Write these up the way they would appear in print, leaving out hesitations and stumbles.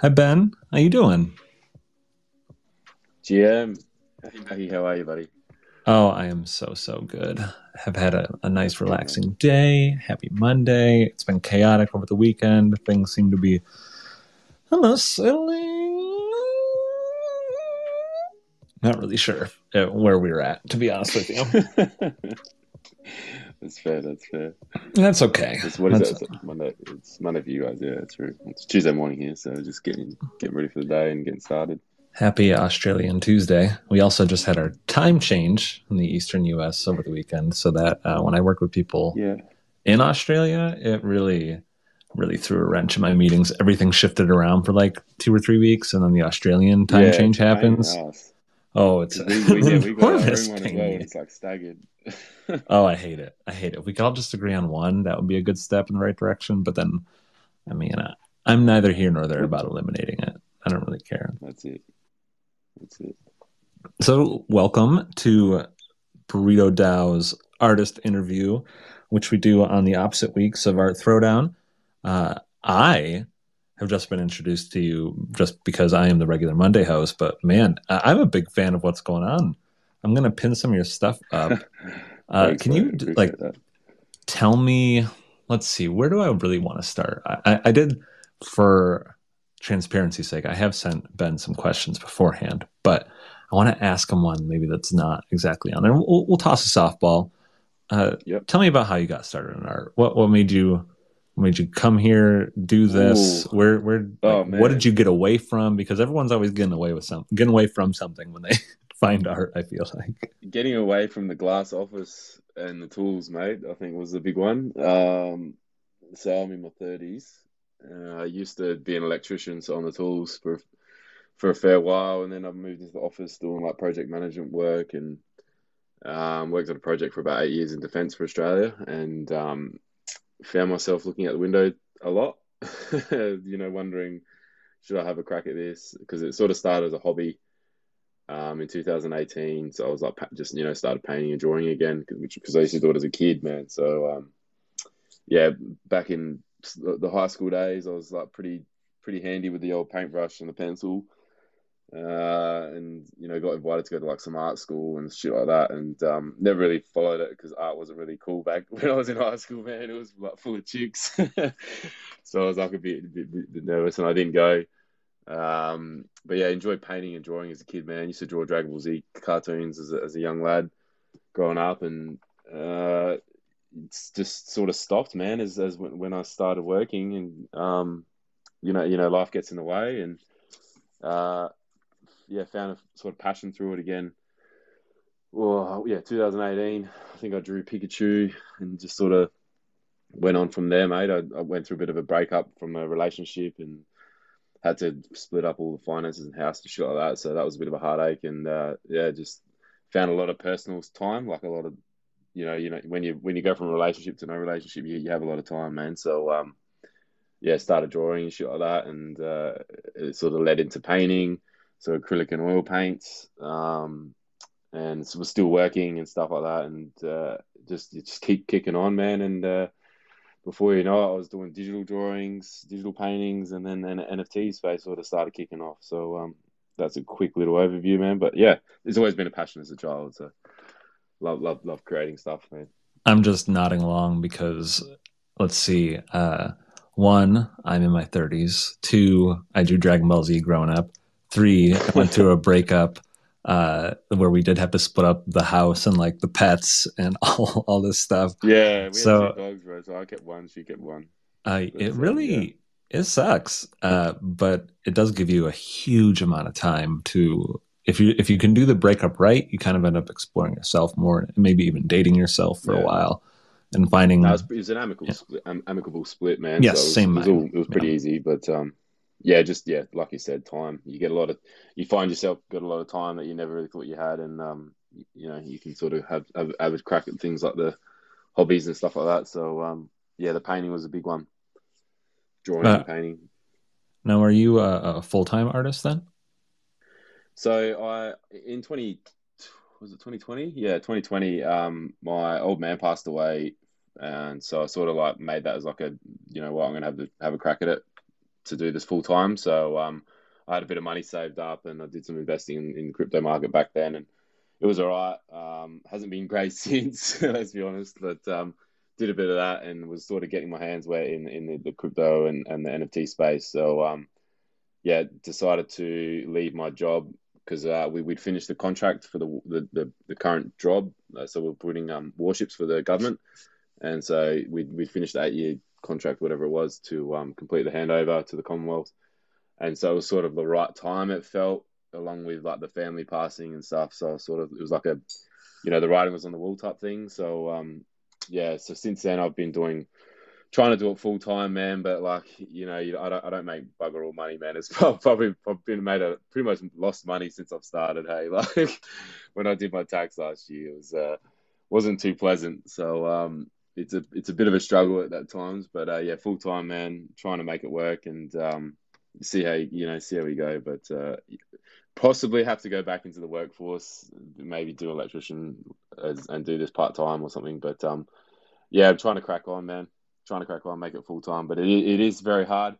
Hi, Ben. How you doing? GM. Hey, how are you, buddy? Oh, I am so good. Have had a nice relaxing day. Happy Monday. It's been chaotic over the weekend. Things seem to be a little silly. Not really sure where we were at, to be honest with you. That's fair. That's okay. It's Monday for you guys, yeah, that's true. It's Tuesday morning here, so just getting ready for the day and getting started. Happy Australian Tuesday. We also just had our time change in the Eastern US over the weekend, so that when I work with people in Australia, it really threw a wrench in my meetings. Everything shifted around for like 2 or 3 weeks, and then the Australian time change happens. Oh, it's we got our own one as well. It's like staggered. Oh, I hate it. If we could all just agree on one, that would be a good step in the right direction. But then, I mean, I'm neither here nor there about eliminating it. I don't really care. That's it. So, welcome to Burrito Dow's artist interview, which we do on the opposite weeks of our throwdown. I've just been introduced to you just because I am the regular Monday host, but man, I'm a big fan of what's going on. I'm going to pin some of your stuff up. Can you tell me, let's see, where do I really want to start? I did, for transparency's sake, I have sent Ben some questions beforehand, but I want to ask him one maybe that's not exactly on there. We'll toss a softball. Tell me about how you got started in art. What made you... Made you come here, do this? Ooh. What did you get away from? Because everyone's always getting away from something when they find art, I feel like. Getting away from the glass office and the tools, mate, I think was the big one. So I'm in my 30s. I used to be an electrician, so on the tools for a fair while, and then I moved into the office doing like project management work, and worked on a project for about 8 years in defence for Australia, and found myself looking out the window a lot, wondering, should I have a crack at this? Because it sort of started as a hobby in 2018. So I was like, just, started painting and drawing again, because I used to do it as a kid, man. So, back in the high school days, I was like pretty handy with the old paintbrush and the pencil, and, got invited to go to like some art school and shit like that, and never really followed it because art wasn't really cool back when I was in high school, man. It was like full of chicks. So I was like a bit nervous and I didn't go. But yeah, enjoyed painting and drawing as a kid, man. I used to draw Dragon Ball Z cartoons as a young lad growing up, and it's just sort of stopped, man, as when I started working, and life gets in the way, and found a sort of passion through it again. Well, 2018, I think I drew Pikachu and just sort of went on from there, mate. I went through a bit of a breakup from a relationship and had to split up all the finances and house and shit like that. So that was a bit of a heartache, and just found a lot of personal time, like a lot of, when you go from a relationship to no relationship, you have a lot of time, man. So, started drawing and shit like that, and it sort of led into painting. So acrylic and oil paints, and so we're still working and stuff like that, and just keep kicking on, man. And before you know it, I was doing digital drawings, digital paintings, and then an NFT space sort of started kicking off. So that's a quick little overview, man. But yeah, it's always been a passion as a child. So love creating stuff, man. I'm just nodding along because let's see. 1, I'm in my 30s. 2, I drew Dragon Ball Z growing up. 3, I went through a breakup where we did have to split up the house and like the pets and all this stuff. Yeah, we had 2 dogs, bro. So I kept 1, she kept 1. It sucks, but it does give you a huge amount of time to, if you can do the breakup right, you kind of end up exploring yourself more, and maybe even dating yourself for a while. And finding it was an amicable split, man. Yes, so it was pretty easy, but like you said, time. You find yourself got a lot of time that you never really thought you had, and you can sort of have a crack at things like the hobbies and stuff like that. So the painting was a big one. Drawing and painting. Now, are you a full-time artist then? So I 2020? Yeah, 2020. My old man passed away, and so I sort of like made that as like a, I'm gonna have a crack at it to do this full time. So I had a bit of money saved up and I did some investing in the crypto market back then, and it was all right. Hasn't been great since, let's be honest, but did a bit of that and was sort of getting my hands wet in the crypto and the NFT space. So yeah, decided to leave my job because we'd finished the contract for the current job. So we're putting warships for the government. And so we finished the 8-year contract, whatever it was, to complete the handover to the Commonwealth. And so it was sort of the right time, it felt, along with like the family passing and stuff. So sort of, it was like a, you know, the writing was on the wall type thing. So yeah, so since then I've been trying to do it full time, man. But like, you know, I don't make bugger all money, man. It's probably made a pretty much lost money since I've started. Hey, like when I did my tax last year, it was wasn't too pleasant. So it's a bit of a struggle at times. But yeah, full time, man. Trying to make it work and see how we go. But possibly have to go back into the workforce, maybe do an electrician and do this part time or something. But yeah, I'm trying to crack on, man. Trying to crack on, make it full time, but it is very hard.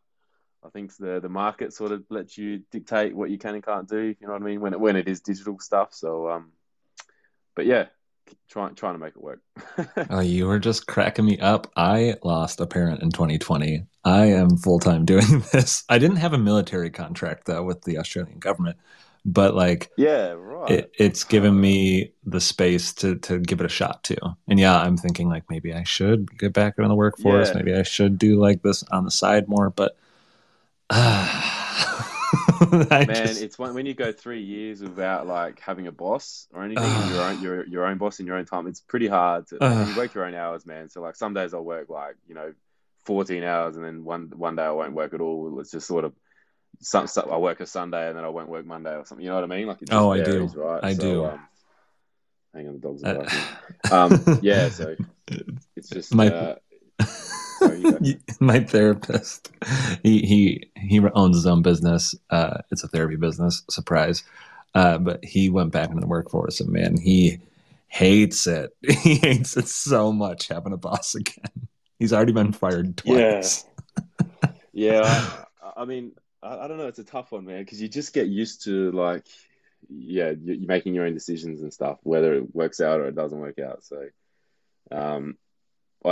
I think the market sort of lets you dictate what you can and can't do. You know what I mean? When it is digital stuff. So, but yeah, trying to make it work. Oh, you were just cracking me up. I lost a parent in 2020. I am full time doing this. I didn't have a military contract though with the Australian government, but like, yeah, right. It's given me the space to give it a shot too. And yeah, I'm thinking like maybe I should get back in the workforce. Yeah. Maybe I should do like this on the side more. But it's when you go 3 years without like having a boss or anything, your own boss in your own time. It's pretty hard. You work your own hours, man. So like some days I'll work like, you know, 14 hours, and then one day I won't work at all. It's just sort of. Some I work a Sunday and then I won't work Monday or something. You know what I mean? Like it just varies, do. Right? I do. Hang on, the dogs are barking. Yeah, so it's just my my therapist. He owns his own business. It's a therapy business. Surprise! But he went back into the workforce, and man, he hates it. He hates it so much having a boss again. He's already been fired twice. Yeah. I mean. I don't know. It's a tough one, man, because you just get used to like, yeah, you're making your own decisions and stuff, whether it works out or it doesn't work out. So, I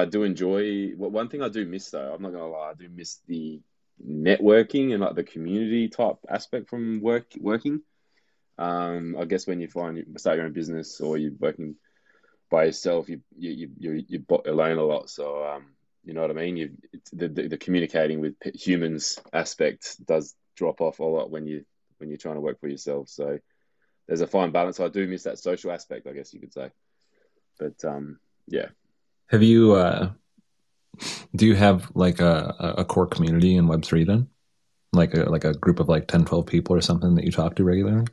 do enjoy. One thing I do miss, though, I'm not gonna lie, I do miss the networking and like the community type aspect from working. I guess when you start your own business or you're working by yourself, you're alone a lot. So, you know what I mean? The communicating with humans aspect does drop off a lot when you're trying to work for yourself. So there's a fine balance. I do miss that social aspect, I guess you could say. But yeah. Have you? Do you have like a core community in Web3 then? Like a group of like 10, 12 people or something that you talk to regularly?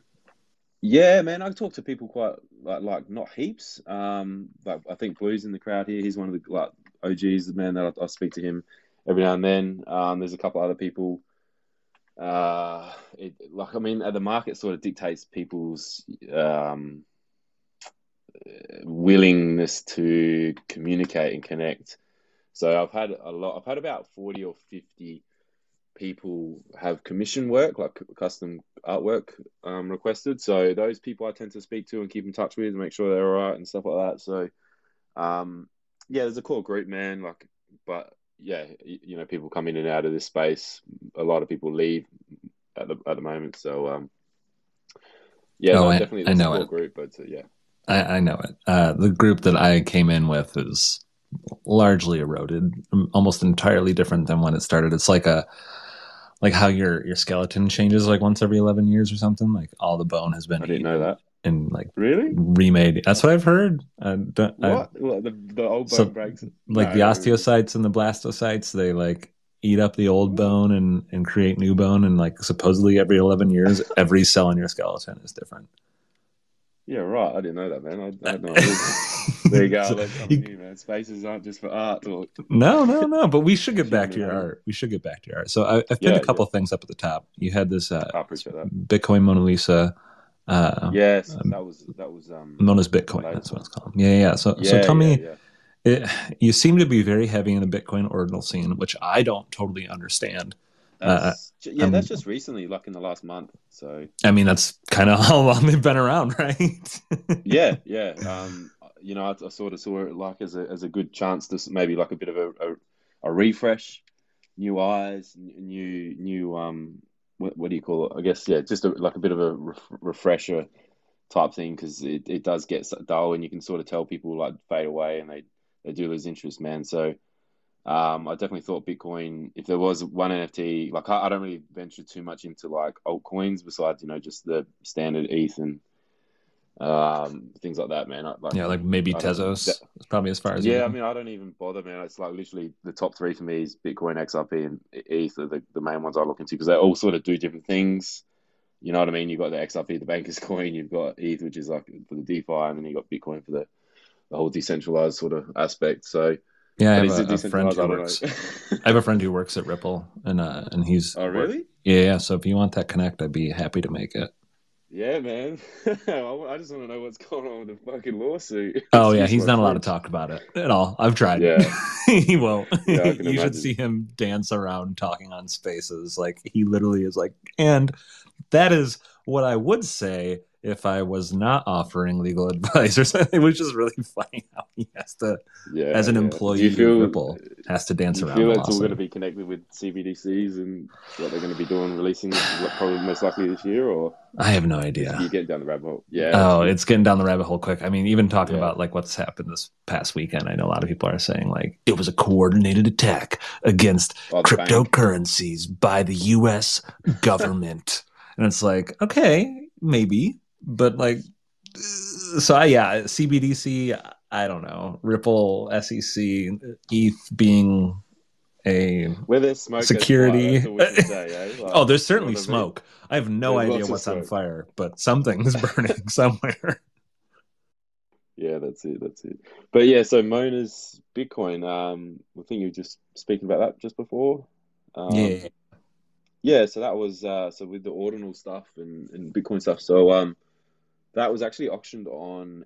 Yeah, man, I talk to people quite like not heaps. Like I think Blue's in the crowd here. He's one of the like. OG's the man that I speak to him every now and then. There's a couple other people. The market sort of dictates people's willingness to communicate and connect. So I've had about 40 or 50 people have commission work, like custom artwork requested. So those people I tend to speak to and keep in touch with and make sure they're all right and stuff like that. So, yeah, there's a core group, man. Like, but yeah, you know, people come in and out of this space. A lot of people leave at the moment. So, yeah, no, definitely there's a core group. But yeah, I know it. The group that I came in with is largely eroded, almost entirely different than when it started. It's like how your skeleton changes like once every 11 years or something. Like all the bone has been. I didn't know that. And like really remade. That's what I've heard. The old bone breaks. Like the osteocytes and the blastocytes, they like eat up the old bone and create new bone. And like supposedly every 11 years, every cell in your skeleton is different. Yeah, right. I didn't know that, man. I had no idea. There you go. So new, man. Spaces aren't just for art. No. But we should get back to your art. We should get back to your art. So I picked a couple of things up at the top. You had this Bitcoin Mona Lisa. Yes, that was known as Bitcoin. That's what it's called. Yeah. So tell me, you seem to be very heavy in the Bitcoin ordinal scene, which I don't totally understand. That's just recently, like in the last month. So I mean, that's kind of how long they've been around, right? Yeah. You know, I sort of saw it like as a good chance to maybe like a bit of a refresh, new eyes, new what do you call it? I guess just like a bit of a refresher type thing, because it does get dull, and you can sort of tell people like fade away, and they do lose interest, man. So I definitely thought Bitcoin, if there was one NFT, like I don't really venture too much into like altcoins besides, you know, just the standard ETH and things like that, man. Like maybe Tezos. That's probably as far as you know. I mean, I don't even bother, man. It's like literally the top three for me is Bitcoin, XRP, and ETH are the main ones I look into, because they all sort of do different things. You know what I mean? You've got the XRP, the banker's coin. You've got ETH, which is like for the DeFi, and then you got Bitcoin for the whole decentralized sort of aspect. So yeah, I have a friend who works at Ripple, and he's oh really worked, yeah. So if you want that connect, I'd be happy to make it. Yeah, man. I just want to know what's going on with the fucking lawsuit. Oh yeah, he's not allowed to talk about it at all. I've tried. Yeah, he won't. Yeah, you imagine. Should see him dance around talking on Spaces. Like he literally is like, and that is what I would say if I was not offering legal advice or something. It was just really funny how he has to, as an employee, Ripple has to dance around. I feel it's all going to be connected with CBDCs and what they're going to be doing, releasing probably most likely this year, or I have no idea. You get down the rabbit hole. Yeah. Oh, it's getting down the rabbit hole quick. I mean, even talking about like what's happened this past weekend, I know a lot of people are saying like it was a coordinated attack against cryptocurrencies by the U.S. government, and it's like, okay, maybe. But like, so CBDC, I don't know, Ripple, SEC, ETH being a security. There's certainly smoke. I have no idea what's on fire, but something's burning somewhere. Yeah, that's it. But yeah, so Mona's Bitcoin, I think you were just speaking about that just before. Yeah, so that was, so with the ordinal stuff and Bitcoin stuff. So, that was actually auctioned on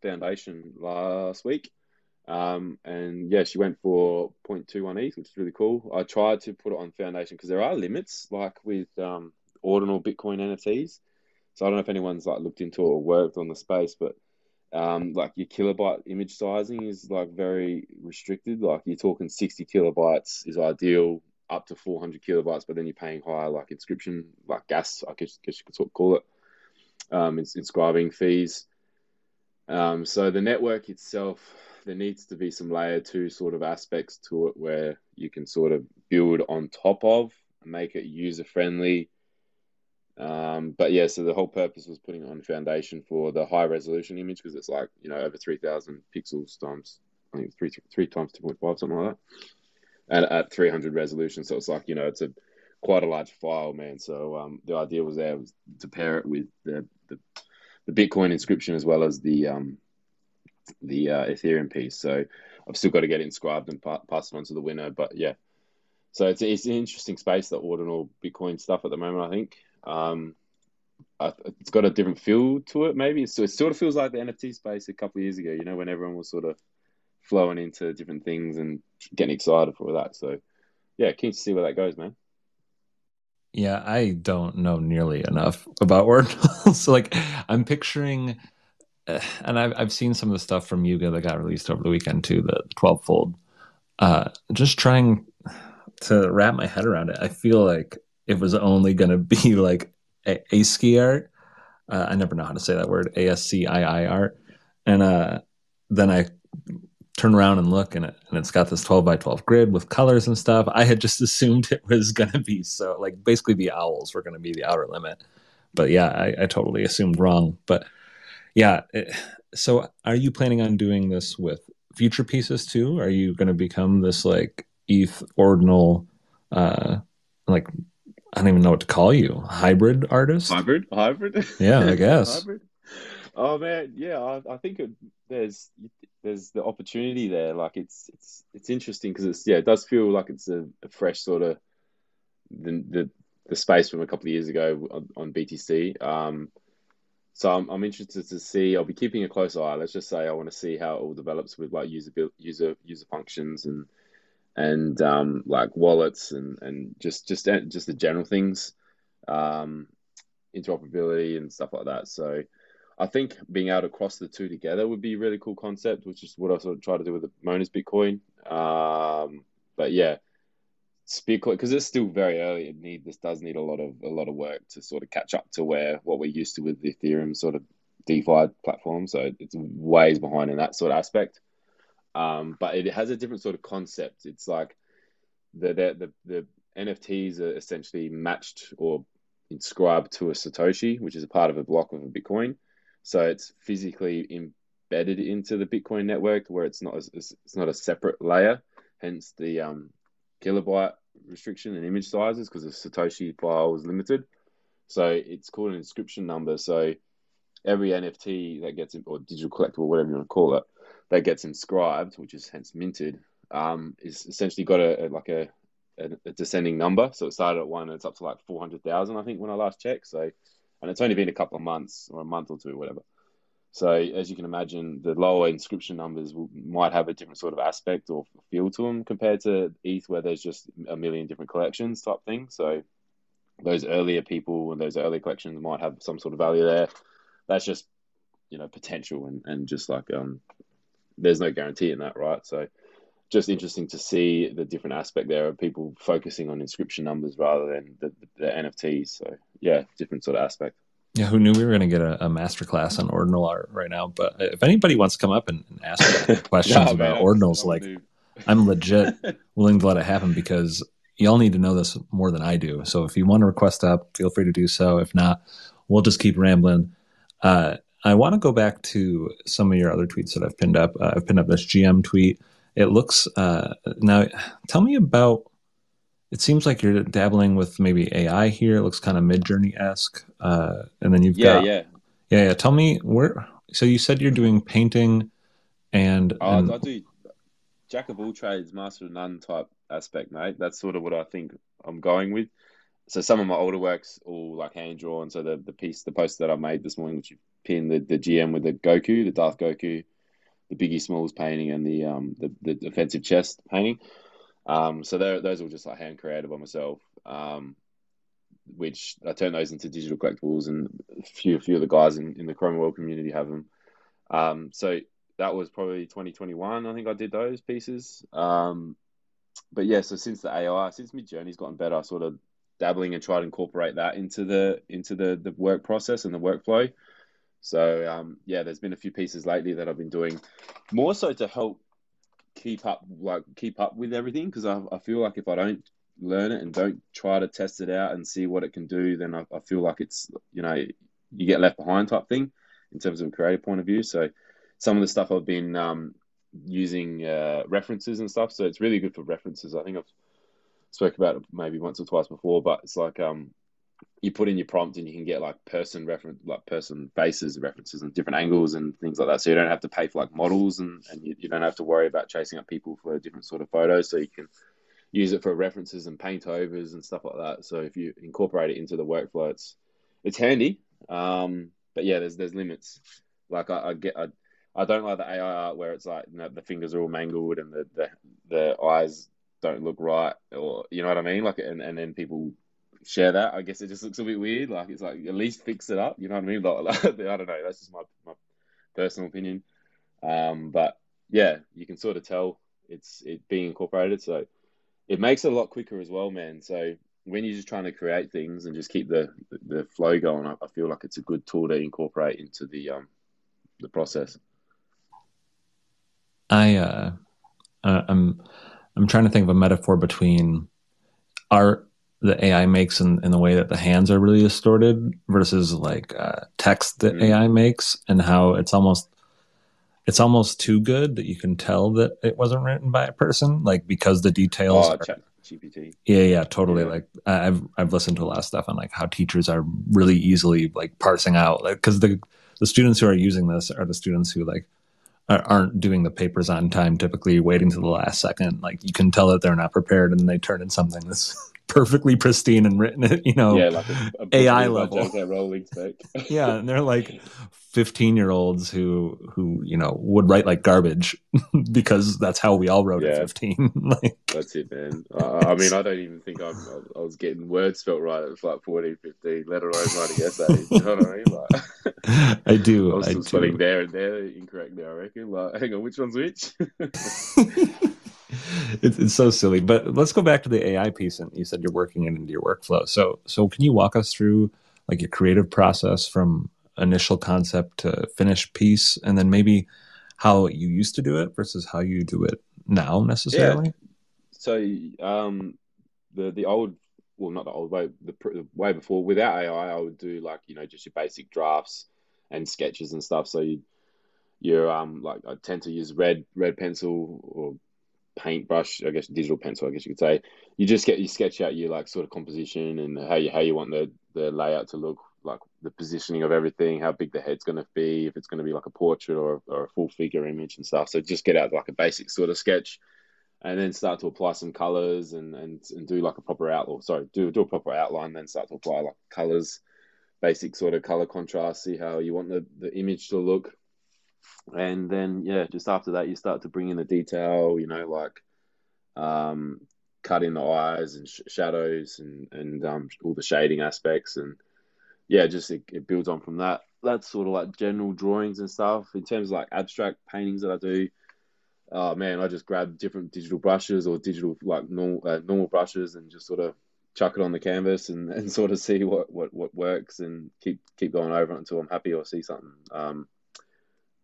Foundation last week. And yeah, she went for 0.21 ETH, which is really cool. I tried to put it on Foundation because there are limits, like with ordinal Bitcoin NFTs. So I don't know if anyone's like looked into it or worked on the space, but like your kilobyte image sizing is like very restricted. Like you're talking 60 kilobytes is ideal, up to 400 kilobytes, but then you're paying higher like inscription, like gas, I guess you could sort of call it. Inscribing fees. So the network itself, there needs to be some layer 2 sort of aspects to it where you can sort of build on top of and make it user friendly. But yeah, so the whole purpose was putting it on Foundation for the high resolution image, because it's like, you know, over 3,000 pixels times, I think 3 times 2.5, something like that, at 300 resolution. So it's like, you know, it's quite a large file, man. So the idea was there was to pair it with the Bitcoin inscription as well as the Ethereum piece. So I've still got to get it inscribed and pass it on to the winner. But yeah, so it's an interesting space, the ordinal Bitcoin stuff at the moment. I think it's got a different feel to it. Maybe so it sort of feels like the NFT space a couple of years ago. You know, when everyone was sort of flowing into different things and getting excited for that. So yeah, keen to see where that goes, man. Yeah, I don't know nearly enough about Ordinals. So, like, I'm picturing, and I've seen some of the stuff from Yuga that got released over the weekend too, the 12-fold. Just trying to wrap my head around it. I feel like it was only going to be like ASCII art. I never know how to say that word, ASCII art. And then I turn around and look, and it's got this 12x12 grid with colors and stuff. I had just assumed it was going to be so, like, basically the owls were going to be the outer limit. But yeah, I totally assumed wrong. But yeah, so are you planning on doing this with future pieces too? Are you going to become this like ETH ordinal, like, I don't even know what to call you, hybrid artist? Hybrid? Yeah, I guess. Hybrid. Oh man, yeah, I think there's the opportunity there. Like it's interesting because it does feel like it's a fresh sort of the space from a couple of years ago on BTC. So I'm interested to see. I'll be keeping a close eye. Let's just say I want to see how it all develops with like user functions and and like wallets and just the general things, interoperability and stuff like that. So I think being able to cross the two together would be a really cool concept, which is what I sort of try to do with the Mona's Bitcoin. But yeah, Bitcoin, because it's still very early, this does need a lot of work to sort of catch up to what we're used to with the Ethereum sort of DeFi platform. So it's ways behind in that sort of aspect. But it has a different sort of concept. It's like the NFTs are essentially matched or inscribed to a Satoshi, which is a part of a block of a Bitcoin. So it's physically embedded into the Bitcoin network, where it's not a separate layer. Hence the kilobyte restriction and image sizes, because the Satoshi file was limited. So it's called an inscription number. So every NFT that gets, or digital collectible, whatever you want to call it, that gets inscribed, which is hence minted, is essentially got a descending number. So it started at one, and it's up to like 400,000, I think, when I last checked. So, and it's only been a couple of months, or a month or two, whatever. So as you can imagine, the lower inscription numbers might have a different sort of aspect or feel to them compared to ETH, where there's just a million different collections type thing. So those earlier people and those early collections might have some sort of value there. That's just, potential, and just like, there's no guarantee in that, right? So just interesting to see the different aspect there of people focusing on inscription numbers rather than the NFTs. So yeah, different sort of aspect. Yeah, who knew we were going to get a masterclass on ordinal art right now? But if anybody wants to come up and ask questions about ordinals, I'm legit willing to let it happen, because y'all need to know this more than I do. So if you want to request up, feel free to do so. If not, we'll just keep rambling. I want to go back to some of your other tweets that I've pinned up. I've pinned up this GM tweet. It looks now. Tell me about. It seems like you're dabbling with maybe AI here. It looks kind of Midjourney-esque, and then you've got. Tell me where. So you said you're doing painting, and I do jack of all trades, master of none type aspect, mate. That's sort of what I think I'm going with. So some of my older works, all like hand drawn. So the post that I made this morning, which you pinned, the GM with the Goku, the Darth Goku, the Biggie Smalls painting, and the defensive chest painting. So those were just like hand created by myself, which I turned those into digital collectibles, and a few of the guys in the Chroma World community have them. So that was probably 2021. I think I did those pieces. But yeah, so since Midjourney's gotten better, I sort of dabbling and try to incorporate that into the work process and the workflow. So there's been a few pieces lately that I've been doing more so to help keep up with everything, because I feel like if I don't learn it and don't try to test it out and see what it can do, then I feel like it's, you get left behind type thing in terms of a creative point of view. So some of the stuff I've been using references and stuff. So it's really good for references. I think I've spoke about it maybe once or twice before, but it's like you put in your prompt and you can get person faces references and different angles and things like that. So you don't have to pay for like models and you don't have to worry about chasing up people for different sort of photos. So you can use it for references and paint overs and stuff like that. So if you incorporate it into the workflow, it's handy. But yeah, there's limits. Like I don't like the AI art where it's like the fingers are all mangled and the eyes don't look right, or you know what I mean, like and then people share that. I guess it just looks a bit weird. Like it's like, at least fix it up, you know what I mean? I don't know, that's just my personal opinion, but yeah, you can sort of tell it's being incorporated, so it makes it a lot quicker as well, man. So when you're just trying to create things and just keep the flow going, I feel like it's a good tool to incorporate into the process. I'm trying to think of a metaphor between art that AI makes in the way that the hands are really distorted versus like text that AI makes, and how it's almost too good that you can tell that it wasn't written by a person, like, because the details are GPT. Yeah, totally. Yeah. Like I've listened to a lot of stuff on like how teachers are really easily like parsing out, like, because the students who are using this are the students who like aren't doing the papers on time, typically waiting to the last second. Like, you can tell that they're not prepared, and they turn in something that's perfectly pristine and written at, you know, like a AI level. Yeah, and they're like 15-year-olds who you know would write like garbage because that's how we all wrote at 15. Like, that's it, man. I mean, I don't even think I was getting words spelled right at like 14, 15, let alone writing essays. You know what I mean? Like, I do. I was still spelling there and there incorrectly, I reckon. Like, hang on, which one's which? It's so silly. But let's go back to the AI piece, and you said you're working it into your workflow. So can you walk us through like your creative process from initial concept to finished piece, and then maybe how you used to do it versus how you do it now necessarily? Yeah. So the old, well, not the old way, the way before, without AI, I would do like, you know, just your basic drafts and sketches and stuff. So you're like, I tend to use red pencil or paintbrush, I guess, digital pencil, I guess you could say. You just get, you sketch out your like sort of composition and how you want the layout to look, like the positioning of everything, how big the head's going to be, if it's going to be like a portrait or a full figure image and stuff. So just get out like a basic sort of sketch, and then start to apply some colors and do like a proper outline. Sorry, do a proper outline, then start to apply like colors, basic sort of color contrast, see how you want the image to look. And then, yeah, just after that, you start to bring in the detail, you know, like cut in the eyes and shadows and all the shading aspects. And, yeah, just it builds on from that. That's sort of like general drawings and stuff. In terms of like abstract paintings that I do, oh, man, I just grab different digital brushes or digital like normal brushes and just sort of chuck it on the canvas and sort of see what works and keep going over it until I'm happy or see something.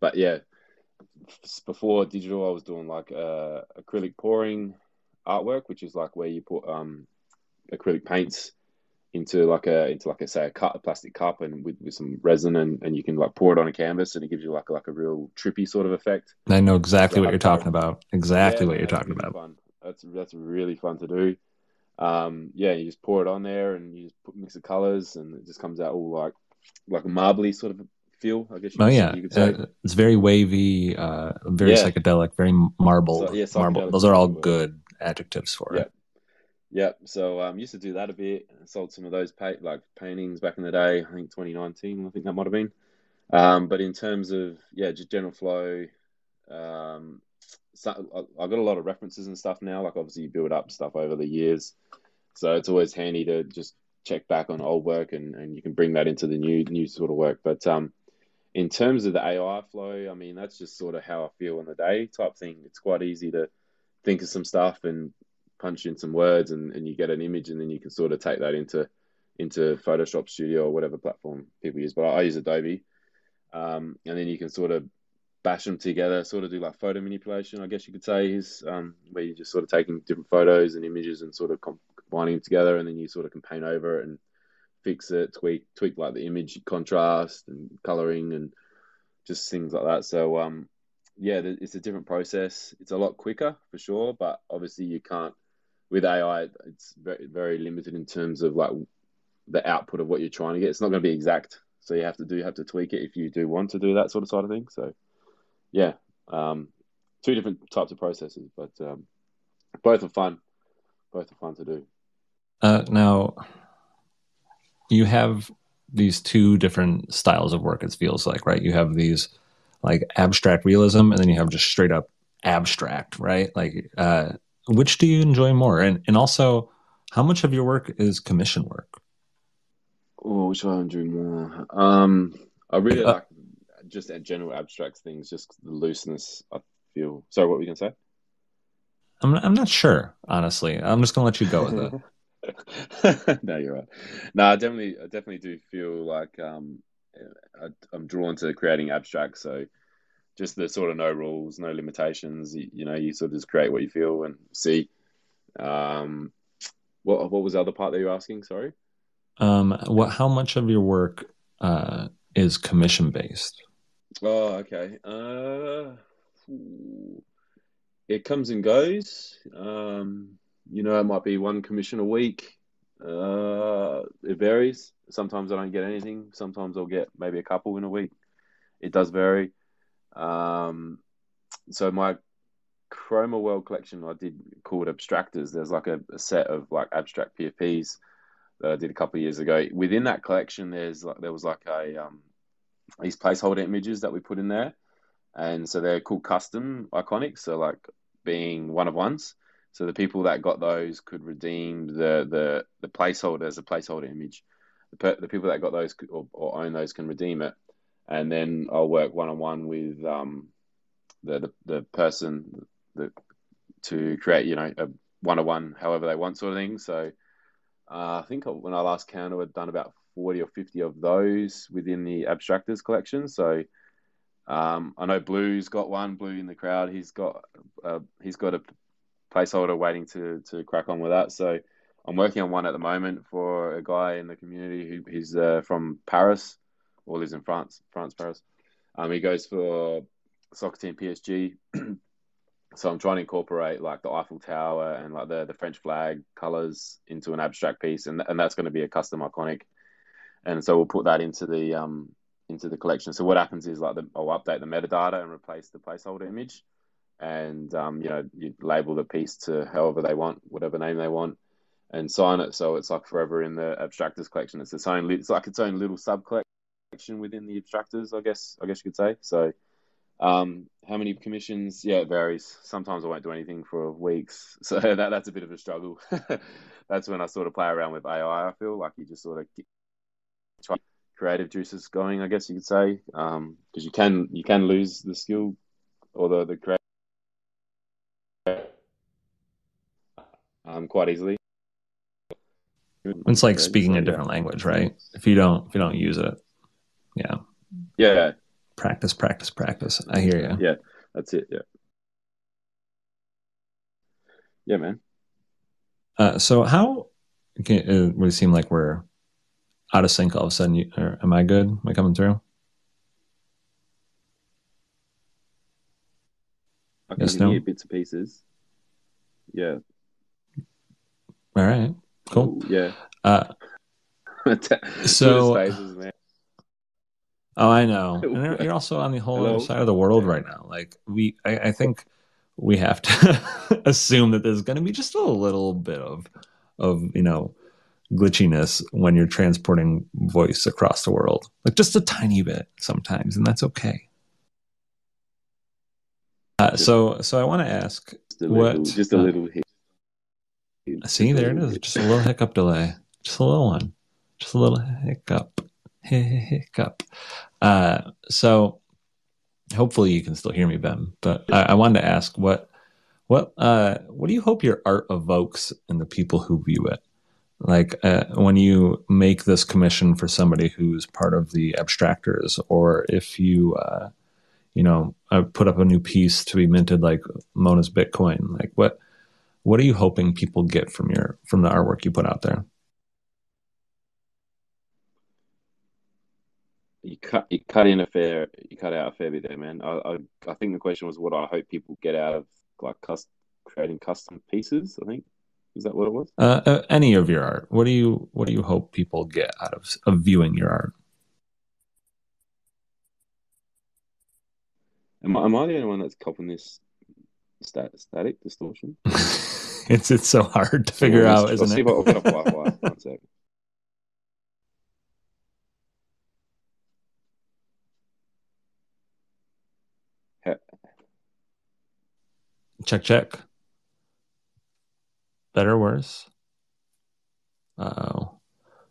But yeah, before digital, I was doing like acrylic pouring artwork, which is like where you put acrylic paints into a plastic cup and with some resin and you can like pour it on a canvas and it gives you like a real trippy sort of effect. I know exactly what you're talking about. Exactly what you're talking about. Fun. That's really fun to do. Yeah, you just pour it on there and you just mix the colors and it just comes out all like a marbly sort of feel, I guess. You could say. It's very wavy, very psychedelic, very marble. So, marble. Those are all good adjectives for it. Yeah, so I used to do that a bit. I sold some of those paintings back in the day, I think 2019, I think that might have been. But in terms of, just general flow, I got a lot of references and stuff now. Like, obviously, you build up stuff over the years. So it's always handy to just check back on old work and you can bring that into the new sort of work. But in terms of the AI flow, I mean, that's just sort of how I feel on the day type thing. It's quite easy to think of some stuff and punch in some words and you get an image, and then you can sort of take that into Photoshop Studio or whatever platform people use. But I use Adobe. And then you can sort of bash them together, sort of do like photo manipulation, I guess you could say, is where you're just sort of taking different photos and images and sort of combining them together, and then you sort of can paint over it and fix it, tweak like the image contrast and coloring and just things like that. So it's a different process. It's a lot quicker for sure, but obviously you can't. With AI, it's very, very limited in terms of like the output of what you're trying to get. It's not going to be exact, so you have to tweak it if you do want to do that sort of side of thing. So, yeah, two different types of processes, but both are fun. Both are fun to do. Now, you have these two different styles of work. It feels like, right? You have these like abstract realism, and then you have just straight up abstract, right? Like. Which do you enjoy more? And also, how much of your work is commission work? Oh, which one I enjoy more? I really like just general abstract things, just the looseness, I feel. Sorry, what were you going to say? I'm not sure, honestly. I'm just going to let you go with it. No, you're right. No, I definitely do feel like I'm drawn to creating abstract, so... Just the sort of no rules, no limitations. You know, you sort of just create what you feel and see. What was the other part that you're asking? Sorry. How much of your work is commission based? Oh, okay. It comes and goes. You know, it might be one commission a week. It varies. Sometimes I don't get anything. Sometimes I'll get maybe a couple in a week. It does vary. So my Chroma World collection I did called Abstractors. There's like a set of like abstract PFPs that I did a couple of years ago. Within that collection, there's like there was like a these placeholder images that we put in there, and so they're called custom iconics. So like being one of ones. So the people that got those could redeem the placeholder as a placeholder image. The people that got those or own those can redeem it, and then I'll work one on one with the person to create, you know, a one on one however they want sort of thing. So I think when I last counted, I'd done about 40 or 50 of those within the Abstractors collection. So I know Blue's got one. Blue in the crowd, he's got a placeholder waiting to crack on with that. So I'm working on one at the moment for a guy in the community who's from Paris, or lives in France, Paris. He goes for soccer team PSG. So I'm trying to incorporate like the Eiffel Tower and like the French flag colors into an abstract piece, and that's going to be a custom iconic. And so we'll put that into the collection. So what happens is like I'll update the metadata and replace the placeholder image, and you know, you label the piece to however they want, whatever name they want, and sign it. So it's like forever in the Abstractors collection. It's its own. It's like its own little sub collection within the Abstractors, I guess you could say. So how many commissions? Yeah, it varies. Sometimes I won't do anything for weeks. So that's a bit of a struggle. That's when I sort of play around with AI. I feel like you just sort of try creative juices going, I guess you could say, because you can lose the skill or the creative quite easily. It's like speaking a different language, right? If you don't use it, yeah. Yeah. Practice. I hear you. Yeah, that's it. Yeah. Yeah, man. So how it would seem like we're out of sync all of a sudden? Am I good? Am I coming through? I can hear bits and pieces. Yeah. All right. Cool. Yeah. So spaces, man. Oh, I know. And you're also on the whole other side of the world right now. Like I think we have to assume that there's going to be just a little bit of you know, glitchiness when you're transporting voice across the world, like just a tiny bit sometimes, and that's okay. So I want to ask just a little hiccup. See, there it is. Just a little hiccup delay. Just a little one. Just a little hiccup. So hopefully you can still hear me, Ben. But I wanted to ask what do you hope your art evokes in the people who view it? Like when you make this commission for somebody who's part of the Abstractors, or if you put up a new piece to be minted, like Mona's Bitcoin, like what are you hoping people get from the artwork you put out there? You cut out a fair bit there, man. I think the question was what I hope people get out of like creating custom pieces. I think, is that what it was? Any of your art. What do you hope people get out of viewing your art? Am I the only one that's copping this static distortion? it's so hard to figure out, isn't it? I'll see if I'll put up Wi-Fi. One second. Check. Better, worse. Uh-oh.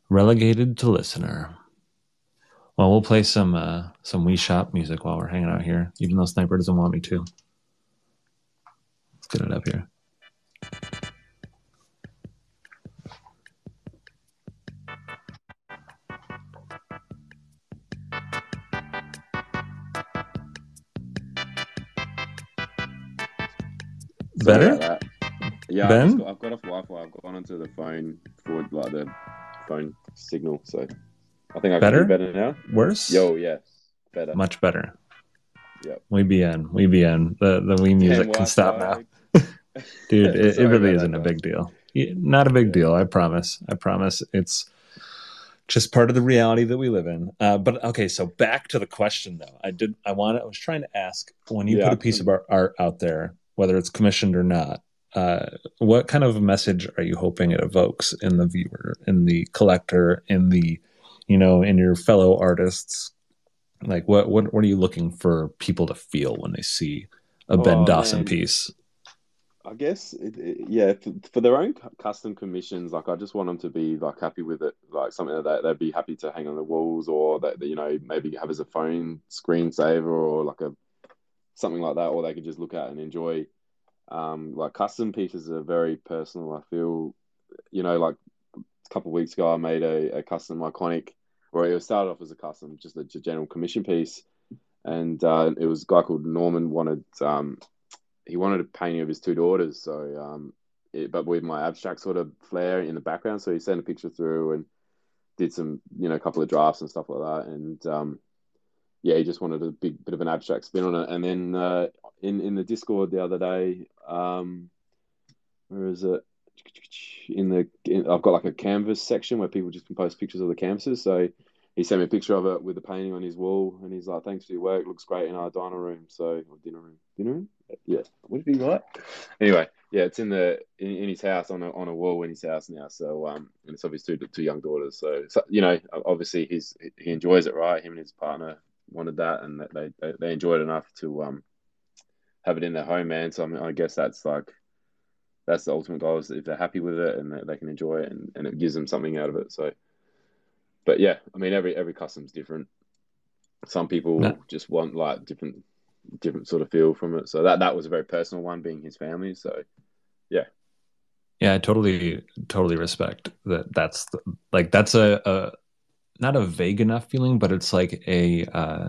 Relegated to listener. Well, we'll play some Wii Shop music while we're hanging out here, even though Sniper doesn't want me to. Let's get it up here. Better? Yeah, Ben? I've got off Wi-Fi. I've gone onto the phone for like the phone signal, so I think I can do better now. Worse? Yo, yes, better. Much better. Yep. We be in. The Wii music can stop now, dude. It really isn't a big deal. Not a big deal. I promise. It's just part of the reality that we live in. But okay, so back to the question though. I was trying to ask when you put a piece of art out there. whether it's commissioned or not. What kind of message are you hoping it evokes in the viewer, in the collector, in the, you know, in your fellow artists? Like, what are you looking for people to feel when they see a Ben Dawson piece? I guess, for their own custom commissions, like, I just want them to be, like, happy with it, like something that they'd be happy to hang on the walls, or that, you know, maybe have as a phone screensaver, or like a something like that, or they could just look at and enjoy. Like, custom pieces are very personal. I feel, you know, like a couple of weeks ago, I made a custom iconic, or it started off as a custom, just a general commission piece, and it was a guy called Norman wanted a painting of his two daughters, but with my abstract sort of flair in the background. So he sent a picture through and did some, you know, a couple of drafts and stuff like that, and he just wanted a big bit of an abstract spin on it. And then in the Discord the other day, where is it? I've got like a canvas section where people just can post pictures of the canvases. So he sent me a picture of it with the painting on his wall, and he's like, "Thanks for your work. Looks great in our dinner room. Yeah, would it be right? Anyway, yeah, it's in his house, on a wall in his house now. So and it's obviously two young daughters. So you know, obviously he enjoys it, right? Him and his partner wanted that, and that they enjoyed enough to have it in their home, man. So I mean, I guess that's the ultimate goal, is if they're happy with it and they can enjoy it, and it gives them something out of it. So, but yeah, I mean, every custom's different. Some people just want like different sort of feel from it. So that was a very personal one, being his family. So yeah, I totally respect that. That's that's a not a vague enough feeling, but it's like a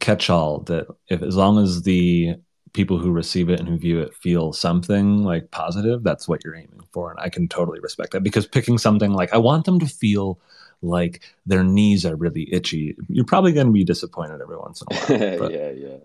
catch-all that as long as the people who receive it and who view it feel something like positive, that's what you're aiming for. And I can totally respect that, because picking something like, I want them to feel like their knees are really itchy, you're probably going to be disappointed every once in a while. But... yeah.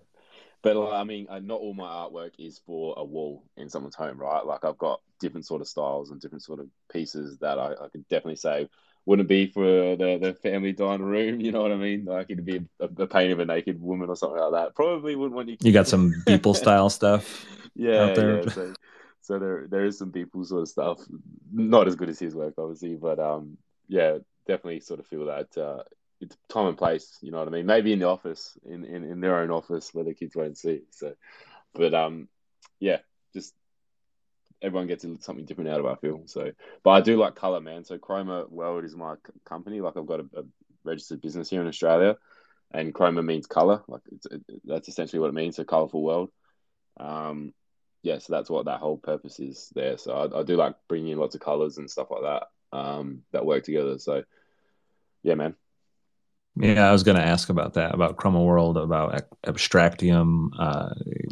But I mean, not all my artwork is for a wall in someone's home, right? Like, I've got different sort of styles and different sort of pieces that I could definitely say wouldn't be for the family dining room, you know what I mean? Like, it'd be a painting of a naked woman or something like that. Probably wouldn't want you. You got some Beeple style stuff. Out there. Yeah. So there is some Beeple sort of stuff. Not as good as his work, obviously, but definitely sort of feel that it's time and place. You know what I mean? Maybe in the office, in their own office, where the kids won't see. So, but just. Everyone gets something different out of it, I feel. So, but I do like color, man. So Chroma World is my company. Like, I've got a registered business here in Australia, and Chroma means color. Like, that's essentially what it means. A colorful world. So that's what that whole purpose is there. So I do like bringing in lots of colors and stuff like that, that work together. So yeah, man. Yeah, I was going to ask about that, about Chroma World, about Abstractium.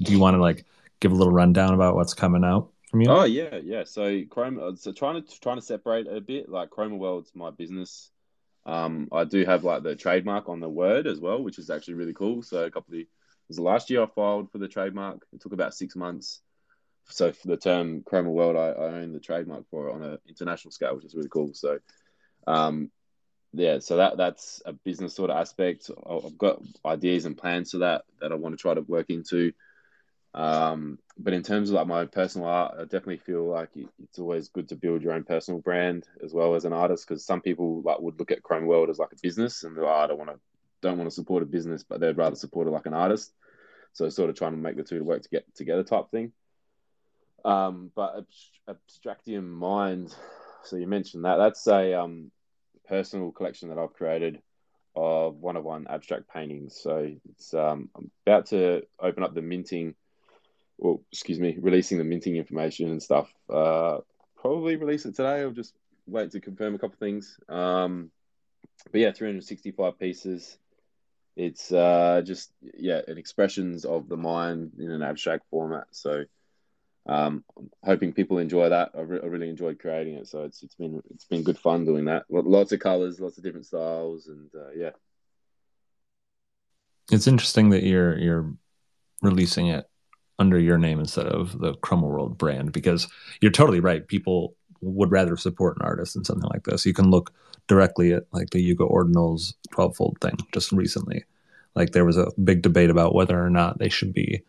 Do you want to give a little rundown about what's coming out? Oh yeah. So Chroma, trying to separate a bit. Like, Chroma World's my business. I do have the trademark on the word as well, which is actually really cool. So last year I filed for the trademark. It took about 6 months. So for the term Chroma World, I own the trademark for it on an international scale, which is really cool. So, So that's a business sort of aspect. I've got ideas and plans for that I want to try to work into. But in terms of my personal art, I definitely feel like it's always good to build your own personal brand as well as an artist, because some people would look at Chroma World as a business, and don't want to support a business, but they'd rather support it like an artist. So sort of trying to make the two work to get together type thing. But Abstractium Mind, so you mentioned that's a personal collection that I've created of one-of-one abstract paintings. So it's I'm about to open up the minting. Well, excuse me, releasing the minting information and stuff. Probably release it today. I'll just wait to confirm a couple things. 365 pieces. It's an expressions of the mind in an abstract format. So I'm hoping people enjoy that. I really enjoyed creating it. So it's been good fun doing that. Lots of colors, lots of different styles, and yeah. It's interesting that you're releasing it under your name instead of the Chroma World brand, because you're totally right. People would rather support an artist in something like this. You can look directly at the Yuga Ordinals 12-fold thing just recently. There was a big debate about whether or not they should be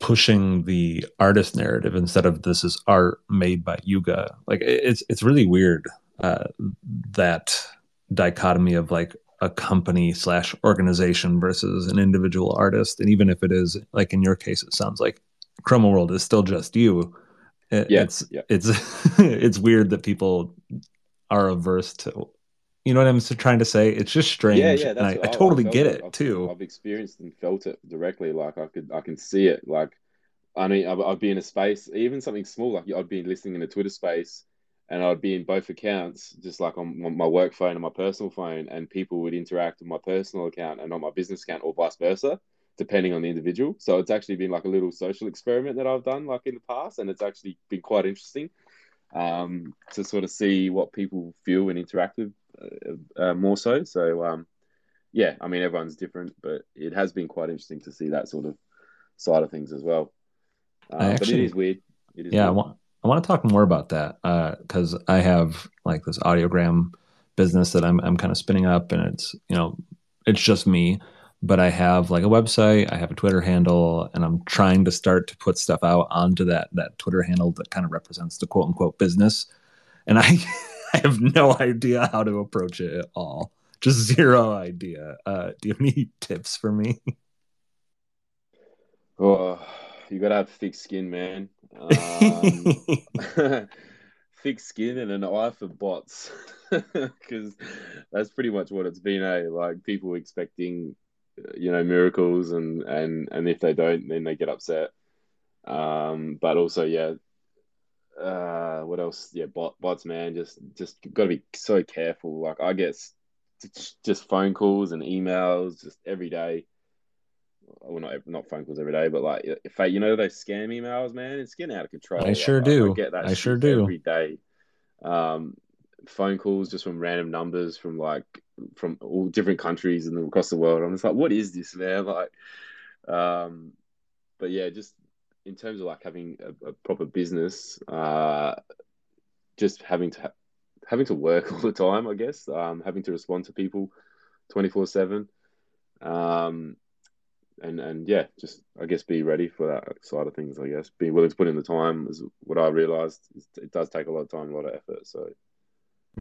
pushing the artist narrative instead of this is art made by Yuga. Like it's really weird, that dichotomy of like a company / organization versus an individual artist. And even if it is, like in your case, it sounds like Chroma World is still just you. It's weird that people are averse to, you know what I'm trying to say? It's just strange. Yeah, and I totally get it too. I've experienced and felt it directly. Like I can see it. Like, I mean, I'd be in a space, even something small, like I'd be listening in a Twitter space and I'd be in both accounts, just like on my work phone and my personal phone, and people would interact with my personal account and not my business account, or vice versa, depending on the individual. So it's actually been like a little social experiment that I've done like in the past, and it's actually been quite interesting to sort of see what people feel and interact with more so. So yeah, I mean, everyone's different, but it has been quite interesting to see that sort of side of things as well. But it is weird. It is weird. I want to talk more about that because I have like this audiogram business that I'm kind of spinning up, and it's, you know, it's just me. But I have like a website, I have a Twitter handle, and I'm trying to start to put stuff out onto that Twitter handle that kind of represents the quote unquote business. And I have no idea how to approach it at all. Just zero idea. Do you have any tips for me? Oh, you got to have thick skin, man. Thick skin and an eye for bots. Because that's pretty much what it's been, eh? Like people expecting, you know, miracles, and if they don't, then they get upset. But also, yeah, what else? Yeah, bots, man, just got to be so careful. Like I get just phone calls and emails just every day. Well, not phone calls every day, but like if they, you know, those scam emails, man, it's getting out of control. I get that. I sure do every day. Phone calls just from random numbers from all different countries and across the world. I'm just like, what is this, man? Like, but yeah, just in terms of like having a proper business, just having to work all the time, I guess, having to respond to people 24/7, and yeah, just I guess be ready for that side of things. I guess being willing to put in the time is what I realized. It does take a lot of time, a lot of effort. So.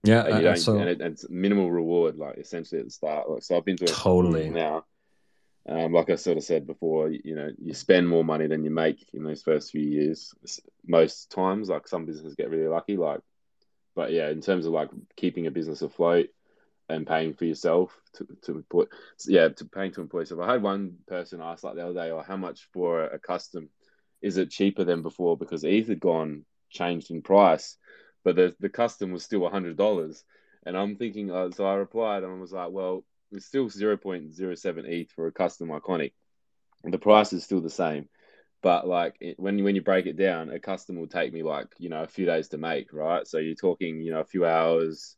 Yeah, and it's minimal reward, like essentially at the start. Like, so I've been doing totally now. Like I sort of said before, you know, you spend more money than you make in those first few years. Most times, like some businesses get really lucky, like, but yeah, in terms of like keeping a business afloat and paying for yourself to employ yourself. I had one person ask like the other day, how much for a custom? Is it cheaper than before because ETH had changed in price? But the custom was still $100. And I'm thinking, so I replied and I was like, well, it's still 0.07 ETH for a custom iconic. And the price is still the same. But like when you break it down, a custom will take me like, you know, a few days to make, right? So you're talking, you know, a few hours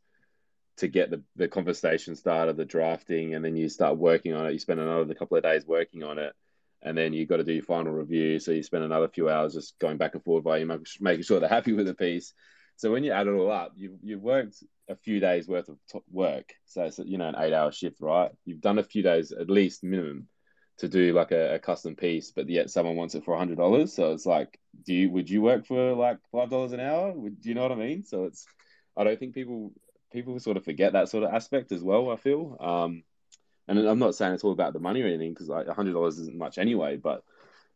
to get the conversation started, the drafting, and then you start working on it. You spend another couple of days working on it. And then you've got to do your final review. So you spend another few hours just going back and forth by you, making sure they're happy with the piece. So when you add it all up, you've worked a few days worth of work. So it's, you know, an 8-hour shift, right? You've done a few days at least minimum to do like a custom piece, but yet someone wants it for $100. So it's like, would you work for like $5 an hour? Do you know what I mean? So it's, I don't think people sort of forget that sort of aspect as well, I feel. And I'm not saying it's all about the money or anything, because like $100 isn't much anyway, but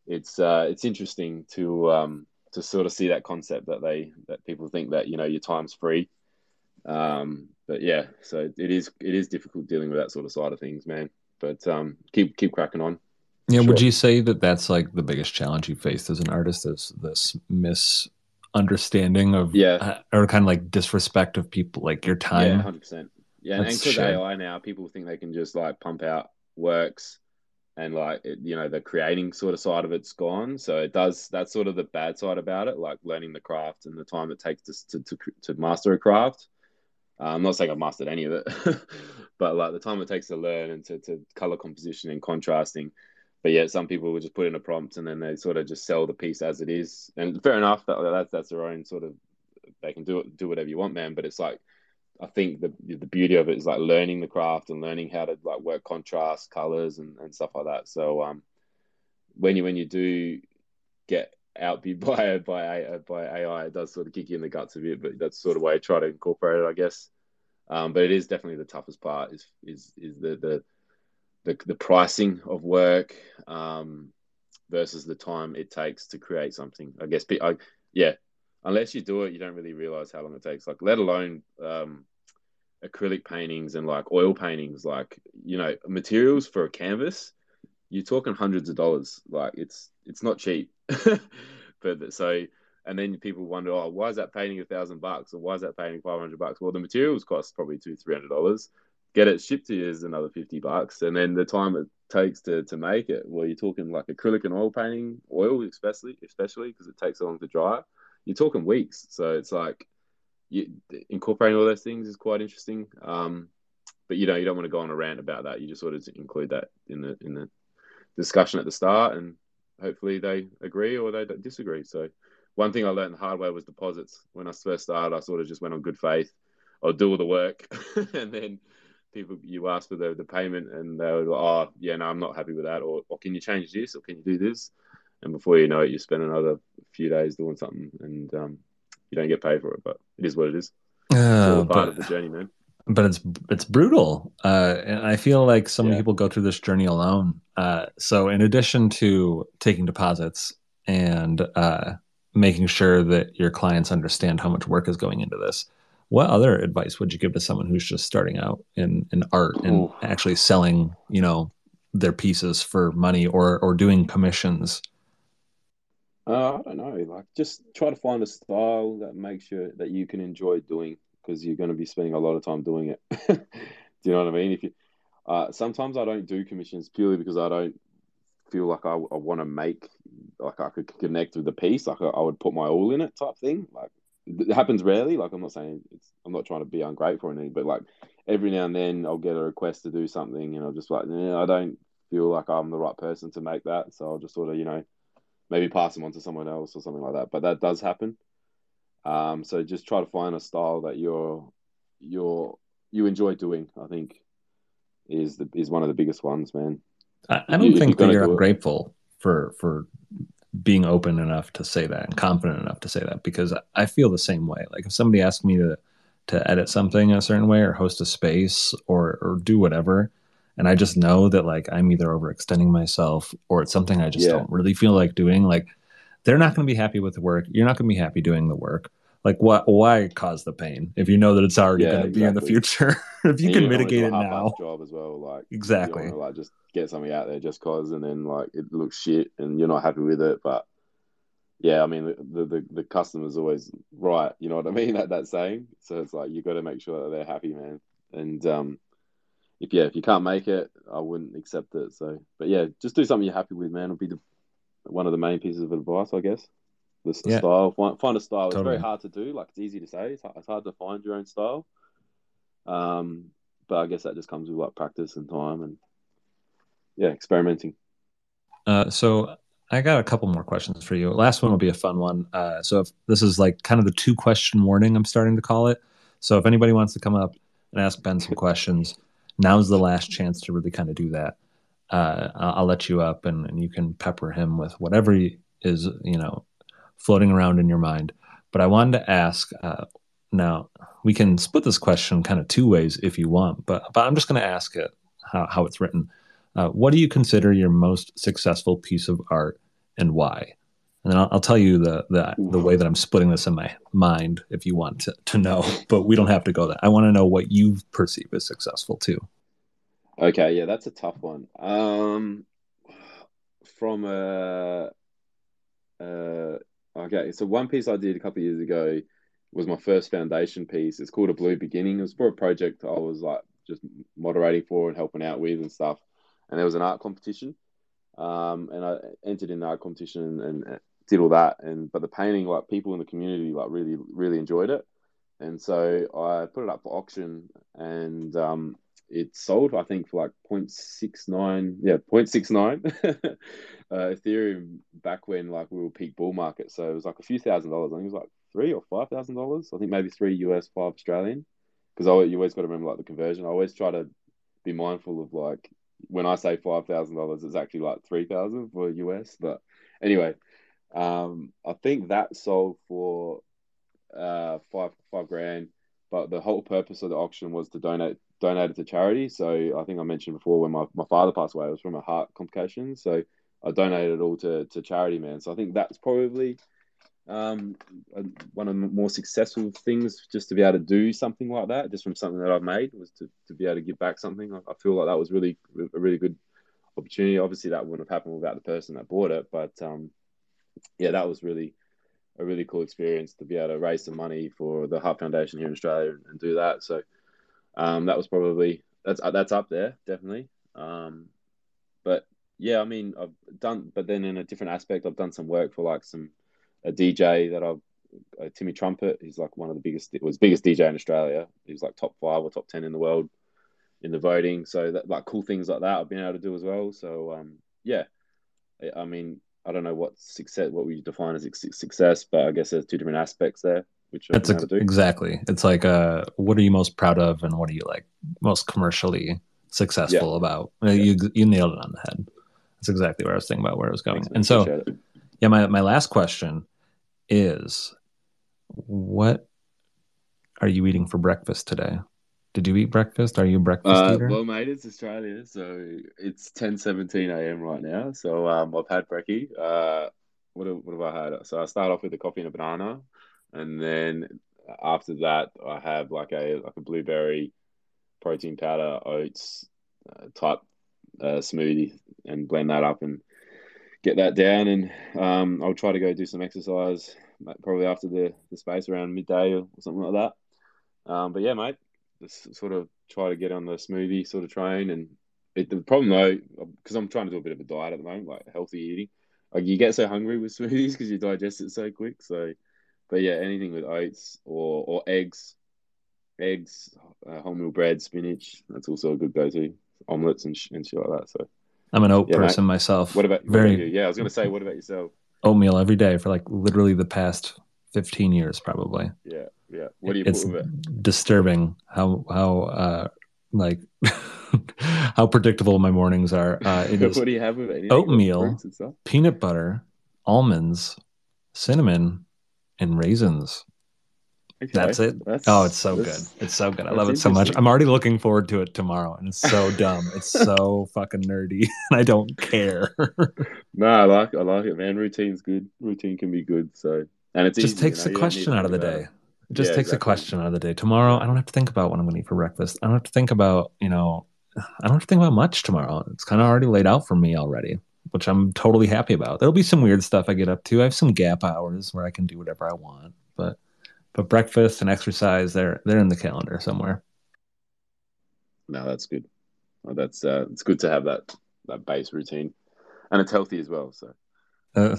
it's interesting to sort of see that concept that people think that, you know, your time's free. But yeah, so it is difficult dealing with that sort of side of things, man, but keep cracking on. Yeah. Sure. Would you say that that's like the biggest challenge you faced as an artist, is this misunderstanding of, or kind of like disrespect of people, like your time? Yeah, 100%. Yeah. And because AI now, people think they can just like pump out works, and like, you know, the creating sort of side of it's gone. So it does, that's sort of the bad side about it, like learning the craft and the time it takes to master a craft. I'm not saying I've mastered any of it, but like the time it takes to learn and to color composition and contrasting. But yeah, some people will just put in a prompt and then they sort of just sell the piece as it is. And fair enough, that's their own sort of, they can do whatever you want, man. But it's like, I think the beauty of it is like learning the craft and learning how to like work contrast, colors, and stuff like that. So when you do get outbid by AI. It does sort of kick you in the guts a bit, but that's sort of way I try to incorporate it, I guess. But it is definitely the toughest part is the pricing of work versus the time it takes to create something. I guess, yeah. Unless you do it, you don't really realize how long it takes. Like, let alone acrylic paintings and like oil paintings, like, you know, materials for a canvas. You're talking hundreds of dollars. Like, it's not cheap. But so, and then people wonder, oh, why is that painting $1,000 or why is that painting $500? Well, the materials cost probably $200-$300. Get it shipped to you is another $50, and then the time it takes to make it. Well, you're talking like acrylic and oil painting, oil especially because it takes so long to dry. You're talking weeks. So it's like incorporating all those things is quite interesting. But you know, you don't want to go on a rant about that. You just sort of include that in the discussion at the start, and hopefully they agree or they disagree. So one thing I learned the hard way was deposits. When I first started, I sort of just went on good faith. I'll do all the work, and then people, you ask for the payment, and they were like, oh yeah, no, I'm not happy with that, or can you change this, or can you do this? And before you know it, you spend another few days doing something, and you don't get paid for it. But it is what it is. It's all part of the journey, man. But it's brutal, and I feel like so many people go through this journey alone. So in addition to taking deposits and making sure that your clients understand how much work is going into this, what other advice would you give to someone who's just starting out in art and actually selling, you know, their pieces for money or doing commissions? I don't know. Like, just try to find a style that makes you that you can enjoy doing, because you're going to be spending a lot of time doing it. Do you know what I mean? If you, sometimes I don't do commissions purely because I don't feel like I want to make, like I could connect with the piece. Like I would put my all in it type thing. Like it happens rarely. Like I'm not saying I'm not trying to be ungrateful or anything, but like every now and then I'll get a request to do something and I'm just like, I don't feel like I'm the right person to make that. So I'll just sort of, you know, maybe pass them on to someone else or something like that. But that does happen. So just try to find a style that you enjoy doing, I think, is one of the biggest ones, man. I don't think that you're ungrateful for being open enough to say that and confident enough to say that, because I feel the same way. Like if somebody asked me to edit something a certain way or host a space or do whatever, and I just know that like I'm either overextending myself or it's something I just don't really feel like doing, like they're not going to be happy with the work. You're not going to be happy doing the work. Like, why cause the pain if you know that it's already going to be in the future? If you can mitigate it now. Job as well, like exactly. You don't want to, like, just get something out there just cause, and then like it looks shit, and you're not happy with it. But yeah, I mean the customer's always right. You know what I mean? That saying. So it's like you got to make sure that they're happy, man. And if you can't make it, I wouldn't accept it. So, but yeah, just do something you're happy with, man. It'll be one of the main pieces of advice, I guess. The style. Find a style. Totally. It's very hard to do. Like, it's easy to say. It's hard to find your own style. But I guess that just comes with, like, practice and time and, yeah, experimenting. So I got a couple more questions for you. Last one will be a fun one. So if this is, like, kind of the two-question warning, I'm starting to call it. So if anybody wants to come up and ask Ben some questions, now's the last chance to really kind of do that. I'll let you up and you can pepper him with whatever is, you know, floating around in your mind. But I wanted to ask, now we can split this question kind of two ways if you want, but I'm just going to ask it how it's written. What do you consider your most successful piece of art and why? And then I'll tell you the way that I'm splitting this in my mind if you want to know, but we don't have to go there. I want to know what you perceive as successful too. Okay, yeah, that's a tough one. So one piece I did a couple of years ago was my first Foundation piece. It's called A Blue Beginning. It was for a project I was like just moderating for and helping out with and stuff. And there was an art competition, and I entered in the art competition and did all that. But the painting, like people in the community, like really, really enjoyed it. And so I put it up for auction, and it sold, I think, for like 0.69 Ethereum back when like we were peak bull market. So it was like a few $1,000s. I think it was like $3,000 or $5,000. I think maybe $3 US, $5 Australian. Because you always got to remember like the conversion. I always try to be mindful of like when I say $5,000, it's actually like $3,000 for US. But anyway, I think that sold for $5,000, but the whole purpose of the auction was to donate it to charity. So I think I mentioned before, when my father passed away, it was from a heart complication. So I donated it all to charity, man. So I think that's probably one of the more successful things, just to be able to do something like that, just from something that I've made, was to be able to give back something. I feel like that was really a really good opportunity. Obviously, that wouldn't have happened without the person that bought it, but yeah, that was really a really cool experience to be able to raise some money for the Heart Foundation here in Australia and do that. So that was probably that's up there, definitely. But yeah, I mean, I've done, but then in a different aspect, I've done some work for like a DJ that Timmy Trumpet. He's like one of the biggest DJ in Australia. He was like top 5 or top 10 in the world in the voting. So that, like, cool things like that I've been able to do as well. So yeah, I mean, I don't know what we define as success, but I guess there's two different aspects there. Which that's exactly. It's like, what are you most proud of, and what are you like most commercially successful about? Yeah. You nailed it on the head. That's exactly what I was thinking about, where I was going. And so, yeah, my last question is, what are you eating for breakfast today? Did you eat breakfast? Are you a breakfast eater? Well, mate, it's Australia, so it's 10:17 a.m. right now. So I've had brekkie. What have I had? So I start off with a coffee and a banana, and then after that, I have like a blueberry protein powder oats type smoothie, and blend that up and get that down. And I'll try to go do some exercise, probably after the space, around midday or something like that. But yeah, mate, just sort of try to get on the smoothie sort of train. And the problem though, because I'm trying to do a bit of a diet at the moment, like healthy eating, like you get so hungry with smoothies because you digest it so quick. So, but yeah, anything with oats or eggs, wholemeal bread, spinach, that's also a good go-to. Omelets and shit like that. So I'm an oat person, mate, myself. What about you? Yeah, I was gonna say, what about yourself? Oatmeal every day for like literally the past 15 years, probably. Yeah. What do you put with it? Disturbing how like how predictable my mornings are. What do you have with it? Oatmeal, peanut butter, almonds, cinnamon, and raisins. Okay. That's it. It's so good. It's so good. I love it so much. I'm already looking forward to it tomorrow, and it's so dumb. It's so fucking nerdy, and I don't care. No, I like it, man. Routine's good. Routine can be good. So, and it's just easy, takes the question out of the day. It just takes the question out of the day. Tomorrow, I don't have to think about what I'm going to eat for breakfast. I don't have to think about, I don't have to think about much tomorrow. It's kind of already laid out for me already, which I'm totally happy about. There'll be some weird stuff I get up to. I have some gap hours where I can do whatever I want, but breakfast and exercise, they're in the calendar somewhere. No, that's good. Well, that's it's good to have that base routine, and it's healthy as well. So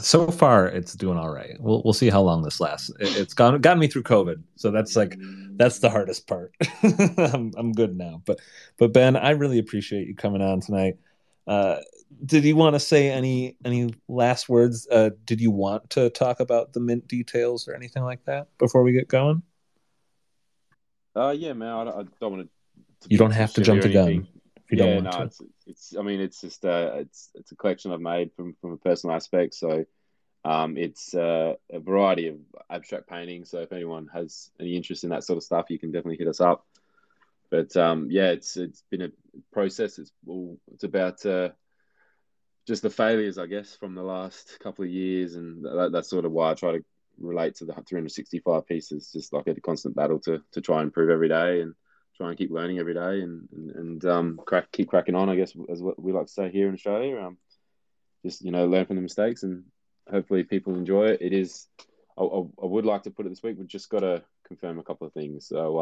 so far, it's doing all right. We'll see how long this lasts. It's gotten me through COVID, so that's the hardest part. I'm good now. But Ben, I really appreciate you coming on tonight. Did you want to say any last words? Did you want to talk about the mint details or anything like that before we get going? Yeah, man, I don't want to. You don't have to jump the gun. If you don't want to. It's. I mean, it's just. It's a collection I've made from a personal aspect. So, it's a variety of abstract painting. So, if anyone has any interest in that sort of stuff, you can definitely hit us up. But yeah, it's been a process. It's about just the failures, I guess, from the last couple of years, and that's sort of why I try to relate to the 365 pieces, just like a constant battle to try and improve every day, and try and keep learning every day, and keep cracking on, I guess, as what we like to say here in Australia. Just learn from the mistakes, and hopefully people enjoy it. It is. I would like to put it this week. We've just got to confirm a couple of things. So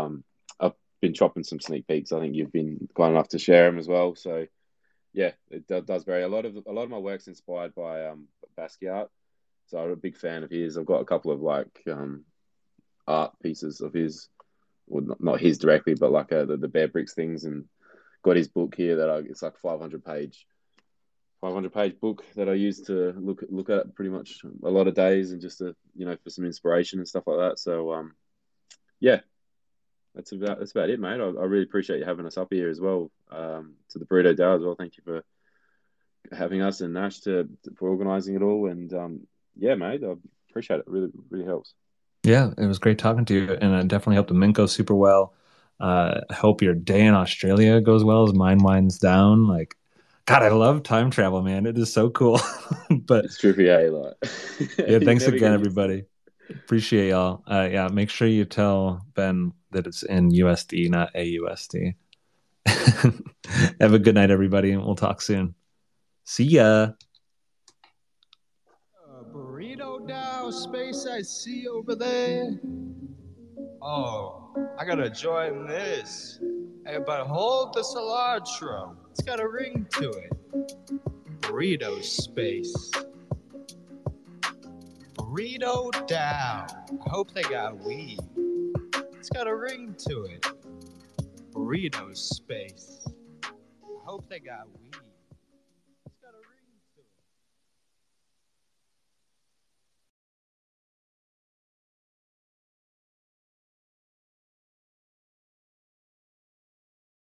up. Been chopping some sneak peeks. I think you've been kind enough to share them as well. So, yeah, it does vary. A lot of my work's inspired by Basquiat, so I'm a big fan of his. I've got a couple of like art pieces of his, well, not his directly, but like the Bear Bricks things, and got his book here that it's like 500 page book that I use to look at pretty much a lot of days, and just to, for some inspiration and stuff like that. So, yeah. That's about it, mate. I really appreciate you having us up here as well, to the Burrito Dow as well. Thank you for having us, and Nash for organising it all. And yeah, mate, I appreciate it. Really helps. Yeah, it was great talking to you, and I definitely hope the mint goes super well. I hope your day in Australia goes well as mine winds down. Like, God, I love time travel, man. It is so cool. But it's trippy, eh? Like, yeah, thanks again, everybody. Appreciate y'all. Yeah, make sure you tell Ben that it's in USD, not AUSD. Have a good night, everybody, and we'll talk soon. See ya. Burrito Dow space, I see over there. Oh, I gotta join this. Hey, but hold the cilantro. It's got a ring to it. Burrito space. Burrito Dow. I hope they got weed. It's got a ring to it. Burrito space. I hope they got weed.